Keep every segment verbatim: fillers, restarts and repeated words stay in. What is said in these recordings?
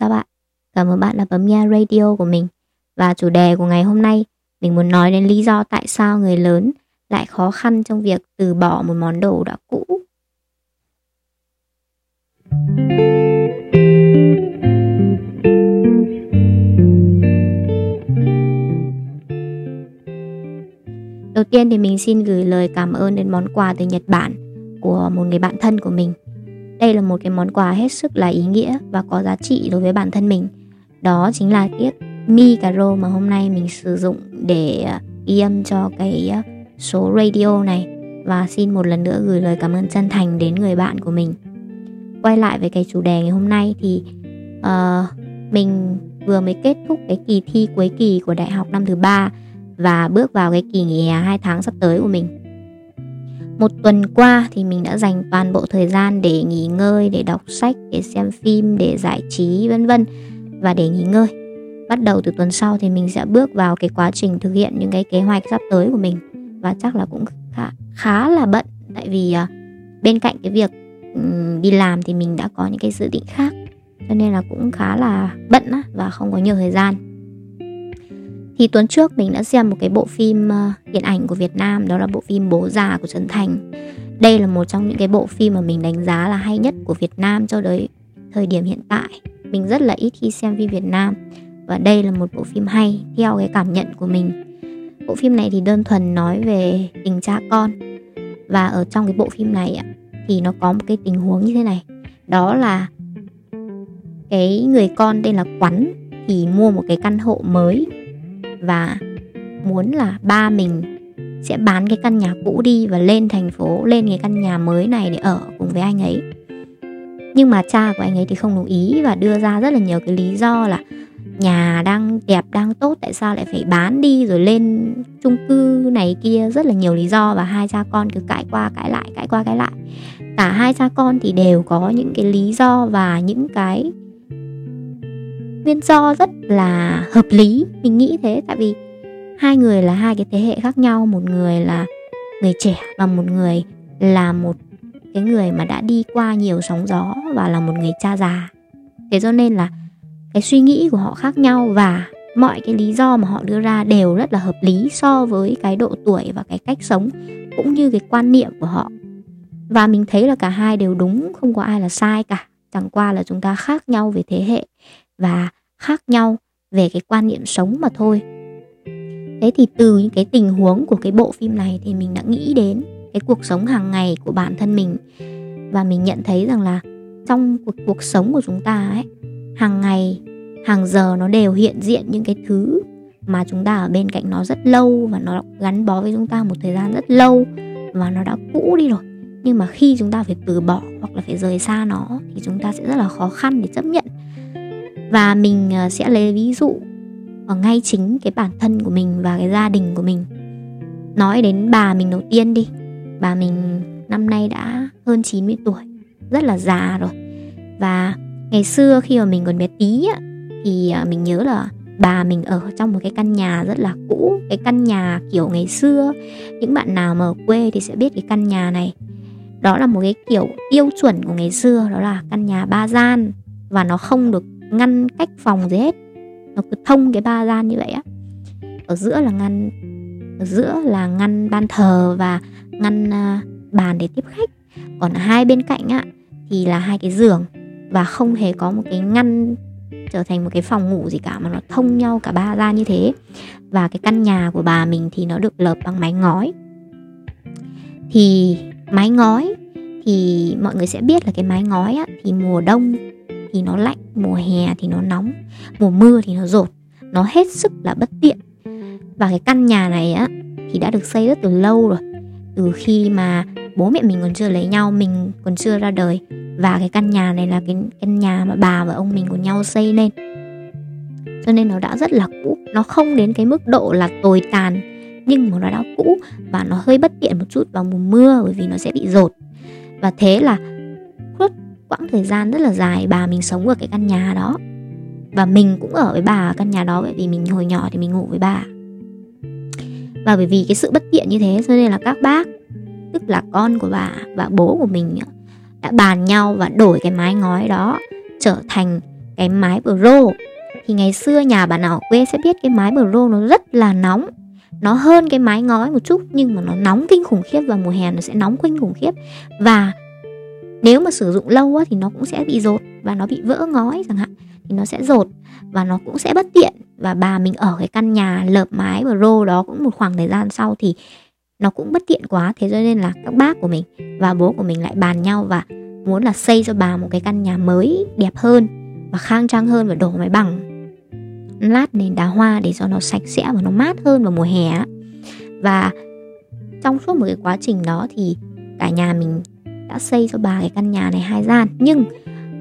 Chào bạn, cảm ơn bạn đã bấm nghe radio của mình. Và chủ đề của ngày hôm nay, mình muốn nói đến lý do tại sao người lớn lại khó khăn trong việc từ bỏ một món đồ đã cũ. Đầu tiên thì mình xin gửi lời cảm ơn đến món quà từ Nhật Bản của một người bạn thân của mình. Đây là một cái món quà hết sức là ý nghĩa và có giá trị đối với bản thân mình. Đó chính là chiếc mi cà rô mà hôm nay mình sử dụng để ghi âm cho cái số radio này. Và xin một lần nữa gửi lời cảm ơn chân thành đến người bạn của mình. Quay lại với cái chủ đề ngày hôm nay thì uh, mình vừa mới kết thúc cái kỳ thi cuối kỳ của đại học năm thứ ba và bước vào cái kỳ nghỉ hè hai tháng sắp tới của mình. Một tuần qua thì mình đã dành toàn bộ thời gian để nghỉ ngơi, để đọc sách, để xem phim, để giải trí vân vân và để nghỉ ngơi. Bắt đầu từ tuần sau thì mình sẽ bước vào cái quá trình thực hiện những cái kế hoạch sắp tới của mình. Và chắc là cũng khá, khá là bận, tại vì uh, bên cạnh cái việc um, đi làm thì mình đã có những cái dự định khác. Cho nên là cũng khá là bận á, và không có nhiều thời gian. Thì tuần trước mình đã xem một cái bộ phim điện ảnh của Việt Nam. Đó là bộ phim Bố Già của Trần Thành. Đây là một trong những cái bộ phim mà mình đánh giá là hay nhất của Việt Nam cho tới thời điểm hiện tại. Mình rất là ít khi xem phim Việt Nam, và đây là một bộ phim hay theo cái cảm nhận của mình. Bộ phim này thì đơn thuần nói về tình cha con. Và ở trong cái bộ phim này thì nó có một cái tình huống như thế này. Đó là cái người con tên là Quắn thì mua một cái căn hộ mới và muốn là ba mình sẽ bán cái căn nhà cũ đi và lên thành phố, lên cái căn nhà mới này để ở cùng với anh ấy. Nhưng mà cha của anh ấy thì không đồng ý và đưa ra rất là nhiều cái lý do là nhà đang đẹp, đang tốt, tại sao lại phải bán đi rồi lên chung cư này kia, rất là nhiều lý do. Và hai cha con cứ cãi qua cãi lại, cãi qua cãi lại. Cả hai cha con thì đều có những cái lý do và những cái nguyên do rất là hợp lý. Mình nghĩ thế, tại vì hai người là hai cái thế hệ khác nhau. Một người là người trẻ và một người là một cái người mà đã đi qua nhiều sóng gió và là một người cha già. Thế cho nên là cái suy nghĩ của họ khác nhau và mọi cái lý do mà họ đưa ra đều rất là hợp lý so với cái độ tuổi và cái cách sống cũng như cái quan niệm của họ. Và mình thấy là cả hai đều đúng, không có ai là sai cả. Chẳng qua là chúng ta khác nhau về thế hệ và khác nhau về cái quan niệm sống mà thôi. Thế thì từ những cái tình huống của cái bộ phim này thì mình đã nghĩ đến cái cuộc sống hàng ngày của bản thân mình. Và mình nhận thấy rằng là trong cuộc, cuộc sống của chúng ta ấy, hàng ngày, hàng giờ nó đều hiện diện những cái thứ mà chúng ta ở bên cạnh nó rất lâu và nó gắn bó với chúng ta một thời gian rất lâu và nó đã cũ đi rồi. Nhưng mà khi chúng ta phải từ bỏ hoặc là phải rời xa nó thì chúng ta sẽ rất là khó khăn để chấp nhận. Và mình sẽ lấy ví dụ ở ngay chính cái bản thân của mình và cái gia đình của mình. Nói đến bà mình đầu tiên đi. Bà mình năm nay đã hơn chín mươi tuổi, rất là già rồi. Và ngày xưa khi mà mình còn bé tí á, thì mình nhớ là bà mình ở trong một cái căn nhà rất là cũ. Cái căn nhà kiểu ngày xưa, những bạn nào mà ở quê thì sẽ biết cái căn nhà này. Đó là một cái kiểu tiêu chuẩn của ngày xưa, đó là căn nhà ba gian. Và nó không được ngăn cách phòng gì hết, nó cứ thông cái ba gian như vậy á. Ở giữa là ngăn Ở giữa là ngăn ban thờ và ngăn uh, bàn để tiếp khách. Còn hai bên cạnh á thì là hai cái giường, và không hề có một cái ngăn trở thành một cái phòng ngủ gì cả, mà nó thông nhau cả ba gian như thế. Và cái căn nhà của bà mình thì nó được lợp bằng mái ngói. Thì mái ngói thì mọi người sẽ biết là cái mái ngói á, thì mùa đông thì nó lạnh, mùa hè thì nó nóng, mùa mưa thì nó rột, nó hết sức là bất tiện. Và cái căn nhà này á thì đã được xây rất từ lâu rồi, từ khi mà bố mẹ mình còn chưa lấy nhau, mình còn chưa ra đời. Và cái căn nhà này là cái căn nhà mà bà và ông mình cùng nhau xây lên, cho nên nó đã rất là cũ. Nó không đến cái mức độ là tồi tàn, nhưng mà nó đã cũ và nó hơi bất tiện một chút vào mùa mưa, bởi vì nó sẽ bị rột. Và thế là quãng thời gian rất là dài bà mình sống ở cái căn nhà đó. Và mình cũng ở với bà ở căn nhà đó, bởi vì mình hồi nhỏ thì mình ngủ với bà. Và bởi vì cái sự bất tiện như thế cho nên là các bác, tức là con của bà và bố của mình, đã bàn nhau và đổi cái mái ngói đó trở thành cái máy Pro. Thì ngày xưa nhà bà nào ở quê sẽ biết cái máy Pro nó rất là nóng. Nó hơn cái máy ngói một chút, nhưng mà nó nóng kinh khủng khiếp. Và mùa hè nó sẽ nóng kinh khủng khiếp. Và nếu mà sử dụng lâu á, thì nó cũng sẽ bị dột. Và nó bị vỡ ngói chẳng hạn, thì nó sẽ dột và nó cũng sẽ bất tiện. Và bà mình ở cái căn nhà lợp mái Pro đó cũng một khoảng thời gian sau thì nó cũng bất tiện quá. Thế cho nên là các bác của mình và bố của mình lại bàn nhau và muốn là xây cho bà một cái căn nhà mới đẹp hơn và khang trang hơn, và đổ máy bằng lát nền đá hoa để cho nó sạch sẽ và nó mát hơn vào mùa hè. Và trong suốt một cái quá trình đó thì cả nhà mình đã xây cho bà cái căn nhà này hai gian, nhưng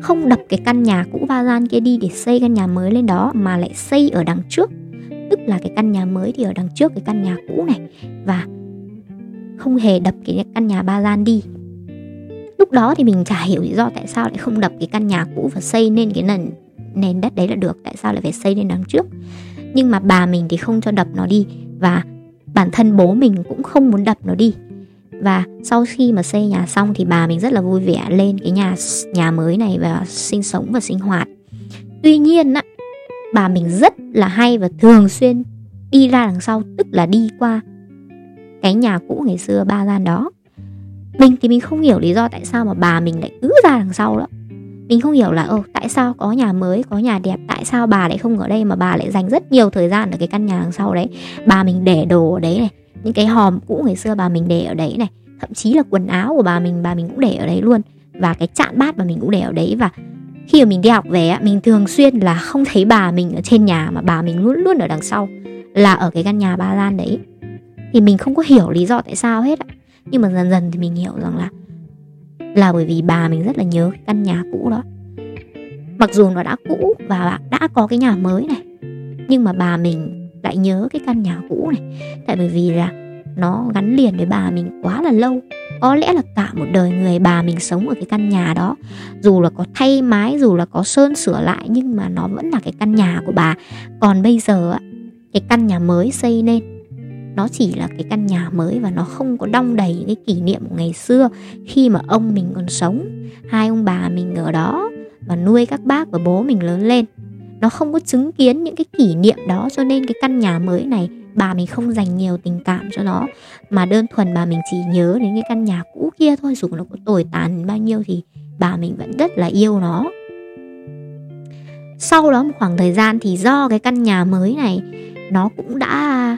không đập cái căn nhà cũ ba gian kia đi để xây căn nhà mới lên đó, mà lại xây ở đằng trước. Tức là cái căn nhà mới thì ở đằng trước cái căn nhà cũ này, và không hề đập cái căn nhà ba gian đi. Lúc đó thì mình chả hiểu lý do tại sao lại không đập cái căn nhà cũ và xây nên cái nền, nền đất đấy là được, tại sao lại phải xây lên đằng trước. Nhưng mà bà mình thì không cho đập nó đi, và bản thân bố mình cũng không muốn đập nó đi. Và sau khi mà xây nhà xong thì bà mình rất là vui vẻ lên cái nhà nhà mới này và sinh sống và sinh hoạt. Tuy nhiên á, bà mình rất là hay và thường xuyên đi ra đằng sau, tức là đi qua cái nhà cũ ngày xưa ba gian đó. Mình thì mình không hiểu lý do tại sao mà bà mình lại cứ ra đằng sau đó. Mình không hiểu là ồ, tại sao có nhà mới, có nhà đẹp, tại sao bà lại không ở đây mà bà lại dành rất nhiều thời gian ở cái căn nhà đằng sau đấy. Bà mình để đồ ở đấy này, những cái hòm cũ ngày xưa bà mình để ở đấy này, thậm chí là quần áo của bà mình, bà mình cũng để ở đấy luôn, và cái chạn bát bà mình cũng để ở đấy. Và khi mà mình đi học về, mình thường xuyên là không thấy bà mình ở trên nhà, mà bà mình luôn luôn ở đằng sau, là ở cái căn nhà ba gian đấy. Thì mình không có hiểu lý do tại sao hết ạ. Nhưng mà dần dần thì mình hiểu rằng là là bởi vì bà mình rất là nhớ cái căn nhà cũ đó. Mặc dù nó đã cũ và đã có cái nhà mới này, nhưng mà bà mình lại nhớ cái căn nhà cũ này. Tại bởi vì là nó gắn liền với bà mình quá là lâu. Có lẽ là cả một đời người bà mình sống ở cái căn nhà đó. Dù là có thay mái, dù là có sơn sửa lại, nhưng mà nó vẫn là cái căn nhà của bà. Còn bây giờ cái căn nhà mới xây nên, nó chỉ là cái căn nhà mới và nó không có đong đầy những cái kỷ niệm của ngày xưa khi mà ông mình còn sống, hai ông bà mình ở đó và nuôi các bác và bố mình lớn lên. Nó không có chứng kiến những cái kỷ niệm đó, cho nên cái căn nhà mới này bà mình không dành nhiều tình cảm cho nó, mà đơn thuần bà mình chỉ nhớ đến cái căn nhà cũ kia thôi. Dù nó có tồi tàn bao nhiêu thì bà mình vẫn rất là yêu nó. Sau đó một khoảng thời gian thì do cái căn nhà mới này nó cũng đã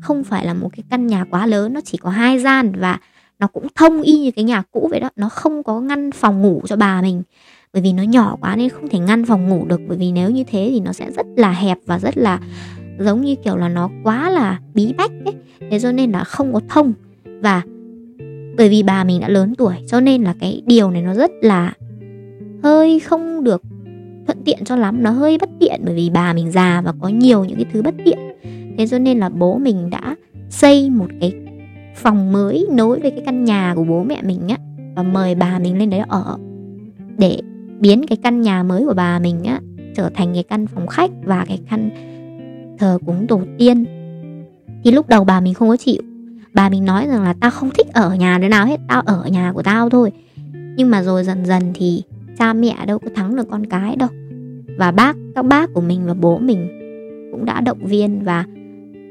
không phải là một cái căn nhà quá lớn, nó chỉ có hai gian và nó cũng thông y như cái nhà cũ vậy đó. Nó không có ngăn phòng ngủ cho bà mình, bởi vì nó nhỏ quá nên không thể ngăn phòng ngủ được. Bởi vì nếu như thế thì nó sẽ rất là hẹp và rất là giống như kiểu là nó quá là bí bách ấy. Thế cho nên là không có thông. Và bởi vì bà mình đã lớn tuổi, cho nên là cái điều này nó rất là hơi không được thuận tiện cho lắm. Nó hơi bất tiện bởi vì bà mình già và có nhiều những cái thứ bất tiện. Thế cho nên là bố mình đã xây một cái phòng mới nối với cái căn nhà của bố mẹ mình á, và mời bà mình lên đấy ở, để biến cái căn nhà mới của bà mình á trở thành cái căn phòng khách và cái căn thờ cúng tổ tiên. Thì lúc đầu bà mình không có chịu. Bà mình nói rằng là tao không thích ở nhà đứa nào hết, tao ở nhà của tao thôi. Nhưng mà rồi dần dần thì cha mẹ đâu có thắng được con cái đâu. Và bác, các bác của mình và bố mình cũng đã động viên và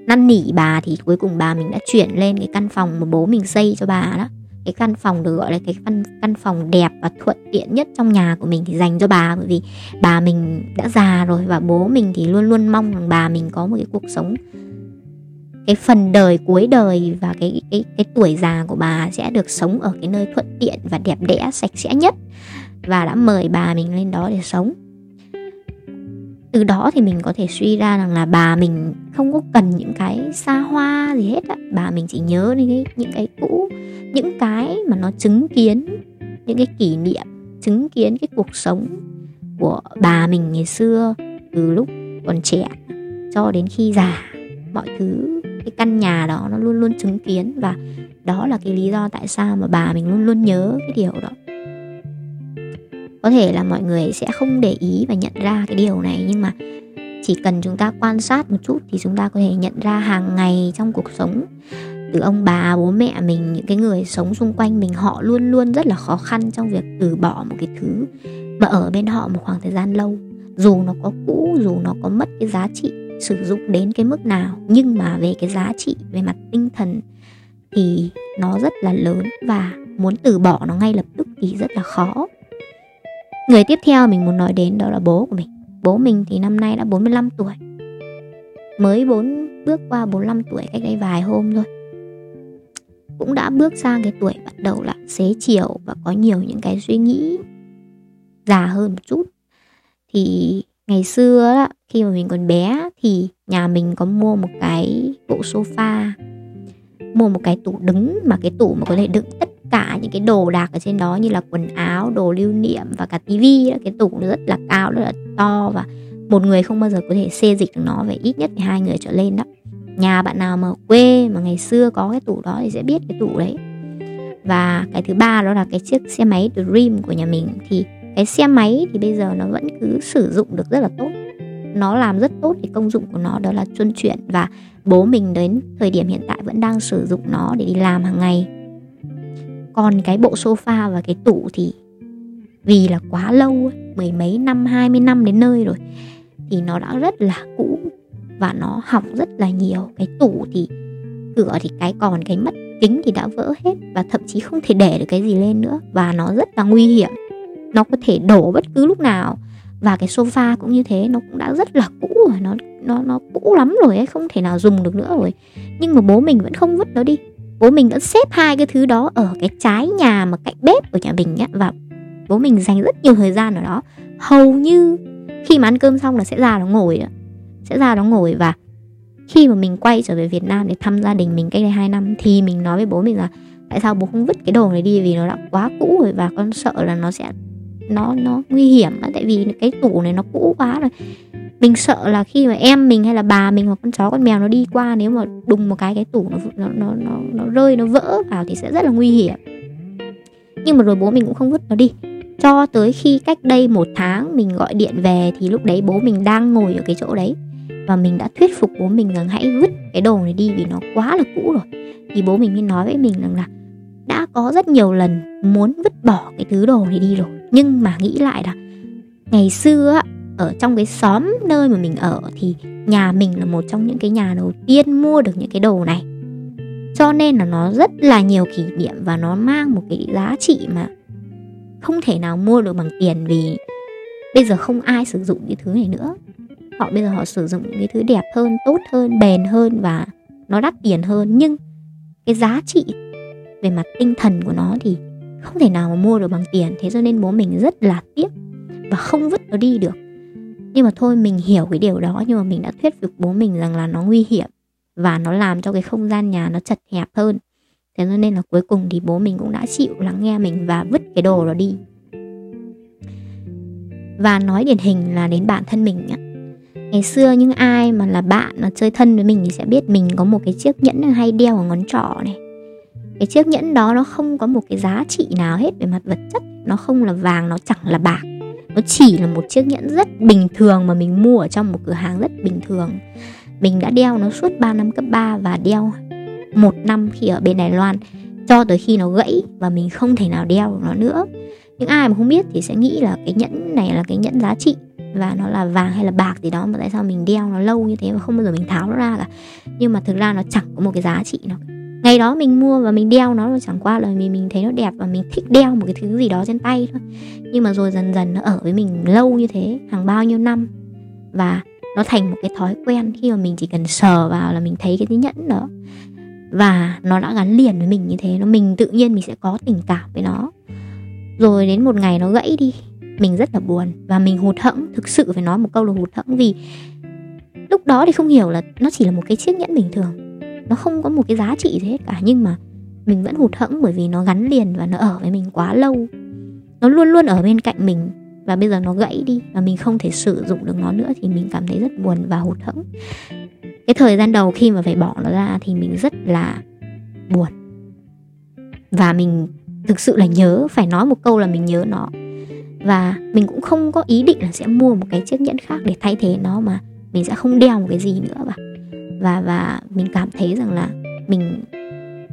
năn nỉ bà, thì cuối cùng bà mình đã chuyển lên cái căn phòng mà bố mình xây cho bà đó. Cái căn phòng được gọi là cái căn, căn phòng đẹp và thuận tiện nhất trong nhà của mình thì dành cho bà. Bởi vì bà mình đã già rồi và bố mình thì luôn luôn mong rằng bà mình có một cái cuộc sống, cái phần đời cuối đời và cái, cái, cái tuổi già của bà sẽ được sống ở cái nơi thuận tiện và đẹp đẽ, sạch sẽ nhất. Và đã mời bà mình lên đó để sống. Từ đó thì mình có thể suy ra rằng là bà mình không có cần những cái xa hoa gì hết á. Bà mình chỉ nhớ đến cái, những cái cũ, những cái mà nó chứng kiến, những cái kỷ niệm, chứng kiến cái cuộc sống của bà mình ngày xưa, từ lúc còn trẻ cho đến khi già. Mọi thứ, cái căn nhà đó nó luôn luôn chứng kiến, và đó là cái lý do tại sao mà bà mình luôn luôn nhớ cái điều đó. Có thể là mọi người sẽ không để ý và nhận ra cái điều này, nhưng mà chỉ cần chúng ta quan sát một chút thì chúng ta có thể nhận ra hàng ngày trong cuộc sống, từ ông bà, bố mẹ mình, những cái người sống xung quanh mình, họ luôn luôn rất là khó khăn trong việc từ bỏ một cái thứ mà ở bên họ một khoảng thời gian lâu. dù nó có cũ, dù nó có mất cái giá trị sử dụng đến cái mức nào, nhưng mà về cái giá trị về mặt tinh thần thì nó rất là lớn, và muốn từ bỏ nó ngay lập tức thì rất là khó. Người tiếp theo mình muốn nói đến đó là bố của mình. Bố mình thì năm nay đã bốn mươi lăm tuổi, mới bốn bước qua bốn mươi lăm tuổi cách đây vài hôm thôi. Cũng đã bước sang cái tuổi bắt đầu là xế chiều và có nhiều những cái suy nghĩ già hơn một chút. Thì ngày xưa đó, khi mà mình còn bé thì nhà mình có mua một cái bộ sofa, mua một cái tủ đứng, mà cái tủ mà có thể đựng tất cả những cái đồ đạc ở trên đó, như là quần áo, đồ lưu niệm và cả tivi. Cái tủ nó rất là cao, rất là to, và một người không bao giờ có thể xê dịch được nó, phải ít nhất phải hai người trở lên đó. Nhà bạn nào mà ở quê mà ngày xưa có cái tủ đó thì sẽ biết cái tủ đấy. Và cái thứ ba đó là cái chiếc xe máy Dream của nhà mình. Thì cái xe máy thì bây giờ nó vẫn cứ sử dụng được rất là tốt, nó làm rất tốt cái công dụng của nó, đó là luân chuyển. Và bố mình đến thời điểm hiện tại vẫn đang sử dụng nó để đi làm hàng ngày. Còn cái bộ sofa và cái tủ thì vì là quá lâu, mười mấy năm, hai mươi năm đến nơi rồi, thì nó đã rất là cũ và nó hỏng rất là nhiều. Cái tủ thì cửa thì cái còn, cái mất, kính thì đã vỡ hết, và thậm chí không thể để được cái gì lên nữa, và nó rất là nguy hiểm, nó có thể đổ bất cứ lúc nào. Và cái sofa cũng như thế, nó cũng đã rất là cũ rồi, nó nó nó cũ lắm rồi ấy, không thể nào dùng được nữa rồi. Nhưng mà bố mình vẫn không vứt nó đi, bố mình vẫn xếp hai cái thứ đó ở cái trái nhà mà cạnh bếp của nhà mình á, và bố mình dành rất nhiều thời gian ở đó. Hầu như khi mà ăn cơm xong là sẽ ra nó ngồi đó. Sẽ ra nó ngồi và khi mà mình quay trở về Việt Nam để thăm gia đình mình cách đây hai năm, thì mình nói với bố mình là tại sao bố không vứt cái đồ này đi, vì nó đã quá cũ rồi, và con sợ là nó sẽ Nó nó nguy hiểm, tại vì cái tủ này nó cũ quá rồi. Mình sợ là khi mà em mình hay là bà mình hoặc con chó con mèo nó đi qua, nếu mà đùng một cái cái tủ nó, nó, nó, nó, nó rơi, nó vỡ vào thì sẽ rất là nguy hiểm. Nhưng mà rồi bố mình cũng không vứt nó đi, cho tới khi cách đây một tháng mình gọi điện về, thì lúc đấy bố mình đang ngồi ở cái chỗ đấy, và mình đã thuyết phục bố mình rằng hãy vứt cái đồ này đi vì nó quá là cũ rồi. Thì bố mình mới nói với mình rằng là đã có rất nhiều lần muốn vứt bỏ cái thứ đồ này đi rồi, nhưng mà nghĩ lại là ngày xưa ở trong cái xóm nơi mà mình ở thì nhà mình là một trong những cái nhà đầu tiên mua được những cái đồ này, cho nên là nó rất là nhiều kỷ niệm, và nó mang một cái giá trị mà không thể nào mua được bằng tiền. Vì bây giờ không ai sử dụng cái thứ này nữa, họ bây giờ họ sử dụng những cái thứ đẹp hơn, tốt hơn, bền hơn, và nó đắt tiền hơn, nhưng cái giá trị về mặt tinh thần của nó thì không thể nào mà mua được bằng tiền. Thế cho nên bố mình rất là tiếc và không vứt nó đi được. Nhưng mà thôi, mình hiểu cái điều đó, nhưng mà mình đã thuyết phục bố mình rằng là nó nguy hiểm và nó làm cho cái không gian nhà nó chật hẹp hơn. Thế cho nên là cuối cùng thì bố mình cũng đã chịu lắng nghe mình và vứt cái đồ đó đi. Và nói điển hình là đến bản thân mình á. Ngày xưa những ai mà là bạn mà chơi thân với mình thì sẽ biết mình có một cái chiếc nhẫn hay đeo ở ngón trỏ này. Cái chiếc nhẫn đó nó không có một cái giá trị nào hết về mặt vật chất, nó không là vàng, nó chẳng là bạc, nó chỉ là một chiếc nhẫn rất bình thường mà mình mua ở trong một cửa hàng rất bình thường. Mình đã đeo nó suốt ba năm cấp ba và đeo một năm khi ở bên Đài Loan, cho tới khi nó gãy và mình không thể nào đeo nó nữa. Những ai mà không biết thì sẽ nghĩ là cái nhẫn này là cái nhẫn giá trị và nó là vàng hay là bạc gì đó, mà tại sao mình đeo nó lâu như thế mà không bao giờ mình tháo nó ra cả. Nhưng mà thực ra nó chẳng có một cái giá trị nào. Ngày đó mình mua và mình đeo nó, chẳng qua là mình, mình thấy nó đẹp và mình thích đeo một cái thứ gì đó trên tay thôi. Nhưng mà rồi dần dần nó ở với mình lâu như thế, hàng bao nhiêu năm, và nó thành một cái thói quen. Khi mà mình chỉ cần sờ vào là mình thấy cái nhẫn đó, và nó đã gắn liền với mình như thế, nó mình tự nhiên mình sẽ có tình cảm với nó. Rồi đến một ngày nó gãy đi, mình rất là buồn và mình hụt hẫng. Thực sự phải nói một câu là hụt hẫng, vì lúc đó thì không hiểu là nó chỉ là một cái chiếc nhẫn bình thường, nó không có một cái giá trị gì hết cả, nhưng mà mình vẫn hụt hẫng bởi vì nó gắn liền và nó ở với mình quá lâu. Nó luôn luôn ở bên cạnh mình, và bây giờ nó gãy đi và mình không thể sử dụng được nó nữa thì mình cảm thấy rất buồn và hụt hẫng. Cái thời gian đầu khi mà phải bỏ nó ra thì mình rất là buồn, và mình thực sự là nhớ, phải nói một câu là mình nhớ nó. Và mình cũng không có ý định là sẽ mua một cái chiếc nhẫn khác để thay thế nó, mà mình sẽ không đeo một cái gì nữa. Và và, và mình cảm thấy rằng là mình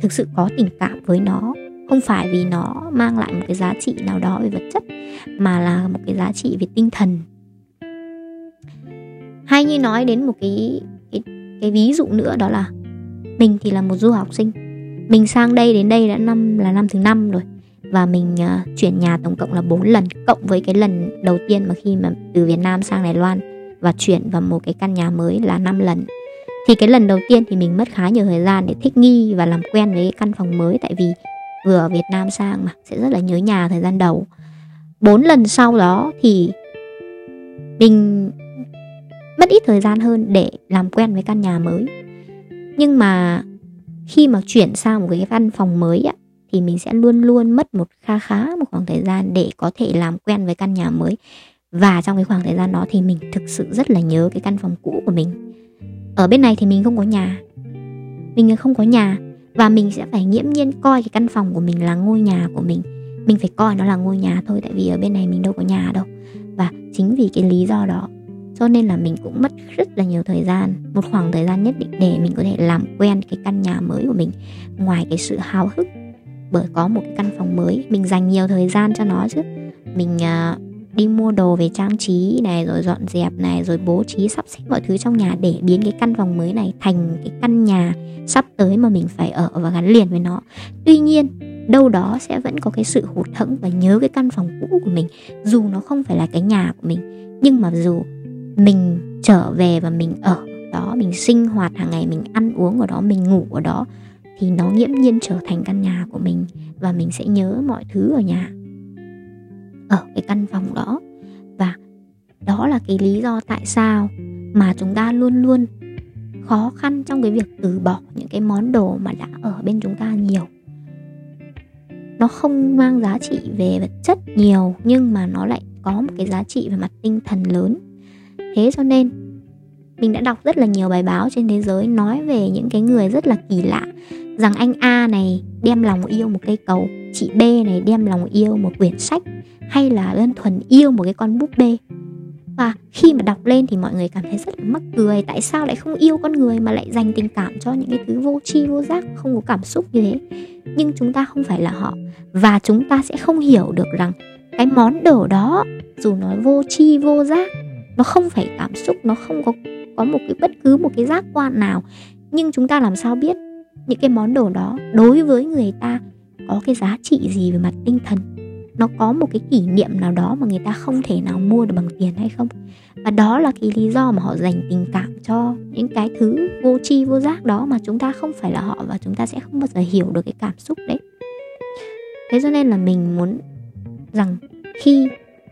thực sự có tình cảm với nó, không phải vì nó mang lại một cái giá trị nào đó về vật chất, mà là một cái giá trị về tinh thần. Anh ấy nói đến một cái, cái cái ví dụ nữa, đó là mình thì là một du học sinh. Mình sang đây đến đây đã năm là năm thứ năm rồi, và mình uh, chuyển nhà tổng cộng là bốn lần, cộng với cái lần đầu tiên mà khi mà từ Việt Nam sang Đài Loan và chuyển vào một cái căn nhà mới là năm lần. Thì cái lần đầu tiên thì mình mất khá nhiều thời gian để thích nghi và làm quen với cái căn phòng mới, tại vì vừa ở Việt Nam sang mà sẽ rất là nhớ nhà thời gian đầu. Bốn lần sau đó thì mình mất ít thời gian hơn để làm quen với căn nhà mới. Nhưng mà khi mà chuyển sang một cái căn phòng mới á, thì mình sẽ luôn luôn mất một khá khá một khoảng thời gian để có thể làm quen với căn nhà mới. Và trong cái khoảng thời gian đó thì mình thực sự rất là nhớ cái căn phòng cũ của mình. Ở bên này thì mình không có nhà. Mình không có nhà và mình sẽ phải nghiễm nhiên coi cái căn phòng của mình là ngôi nhà của mình. Mình phải coi nó là ngôi nhà thôi, tại vì ở bên này mình đâu có nhà đâu. Và chính vì cái lý do đó cho nên là mình cũng mất rất là nhiều thời gian, một khoảng thời gian nhất định để mình có thể làm quen cái căn nhà mới của mình. Ngoài cái sự háo hức bởi có một cái căn phòng mới, mình dành nhiều thời gian cho nó chứ. Mình uh, đi mua đồ về trang trí này, rồi dọn dẹp này, rồi bố trí sắp xếp mọi thứ trong nhà để biến cái căn phòng mới này thành cái căn nhà sắp tới mà mình phải ở và gắn liền với nó. Tuy nhiên đâu đó sẽ vẫn có cái sự hụt hẫng và nhớ cái căn phòng cũ của mình, dù nó không phải là cái nhà của mình. Nhưng mà dù mình trở về và mình ở đó, mình sinh hoạt hàng ngày, mình ăn uống ở đó, mình ngủ ở đó, thì nó nghiễm nhiên trở thành căn nhà của mình. Và mình sẽ nhớ mọi thứ ở nhà, ở cái căn phòng đó. Và đó là cái lý do tại sao mà chúng ta luôn luôn khó khăn trong cái việc từ bỏ những cái món đồ mà đã ở bên chúng ta nhiều. Nó không mang giá trị về vật chất nhiều, nhưng mà nó lại có một cái giá trị về mặt tinh thần lớn. Thế cho nên mình đã đọc rất là nhiều bài báo trên thế giới nói về những cái người rất là kỳ lạ, rằng anh A này đem lòng yêu một cây cầu, chị B này đem lòng yêu một quyển sách, hay là đơn thuần yêu một cái con búp bê. Và khi mà đọc lên thì mọi người cảm thấy rất là mắc cười. Tại sao lại không yêu con người mà lại dành tình cảm cho những cái thứ vô tri vô giác, không có cảm xúc như thế? Nhưng chúng ta không phải là họ, và chúng ta sẽ không hiểu được rằng cái món đồ đó, dù nó vô tri vô giác, nó không phải cảm xúc, nó không có, có một cái bất cứ một cái giác quan nào, nhưng chúng ta làm sao biết những cái món đồ đó đối với người ta có cái giá trị gì về mặt tinh thần? Nó có một cái kỷ niệm nào đó mà người ta không thể nào mua được bằng tiền hay không? Và đó là cái lý do mà họ dành tình cảm cho những cái thứ vô tri vô giác đó, mà chúng ta không phải là họ, và chúng ta sẽ không bao giờ hiểu được cái cảm xúc đấy. Thế cho nên là mình muốn rằng khi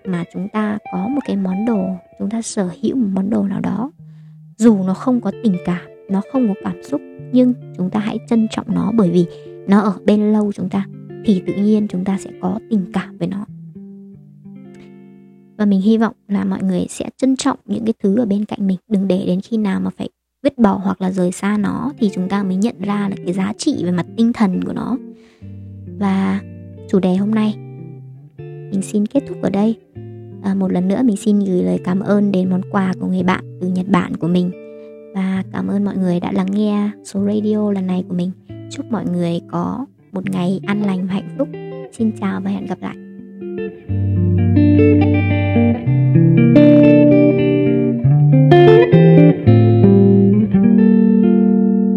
mà chúng ta có một cái món đồ, chúng ta sở hữu một món đồ nào đó, dù nó không có tình cảm, nó không có cảm xúc, nhưng chúng ta hãy trân trọng nó, bởi vì nó ở bên lâu chúng ta thì tự nhiên chúng ta sẽ có tình cảm với nó. Và mình hy vọng là mọi người sẽ trân trọng những cái thứ ở bên cạnh mình. Đừng để đến khi nào mà phải vứt bỏ hoặc là rời xa nó thì chúng ta mới nhận ra là cái giá trị về mặt tinh thần của nó. Và chủ đề hôm nay mình xin kết thúc ở đây. À, một lần nữa mình xin gửi lời cảm ơn đến món quà của người bạn từ Nhật Bản của mình. Và cảm ơn mọi người đã lắng nghe số radio lần này của mình. Chúc mọi người có một ngày an lành và hạnh phúc. Xin chào và hẹn gặp lại.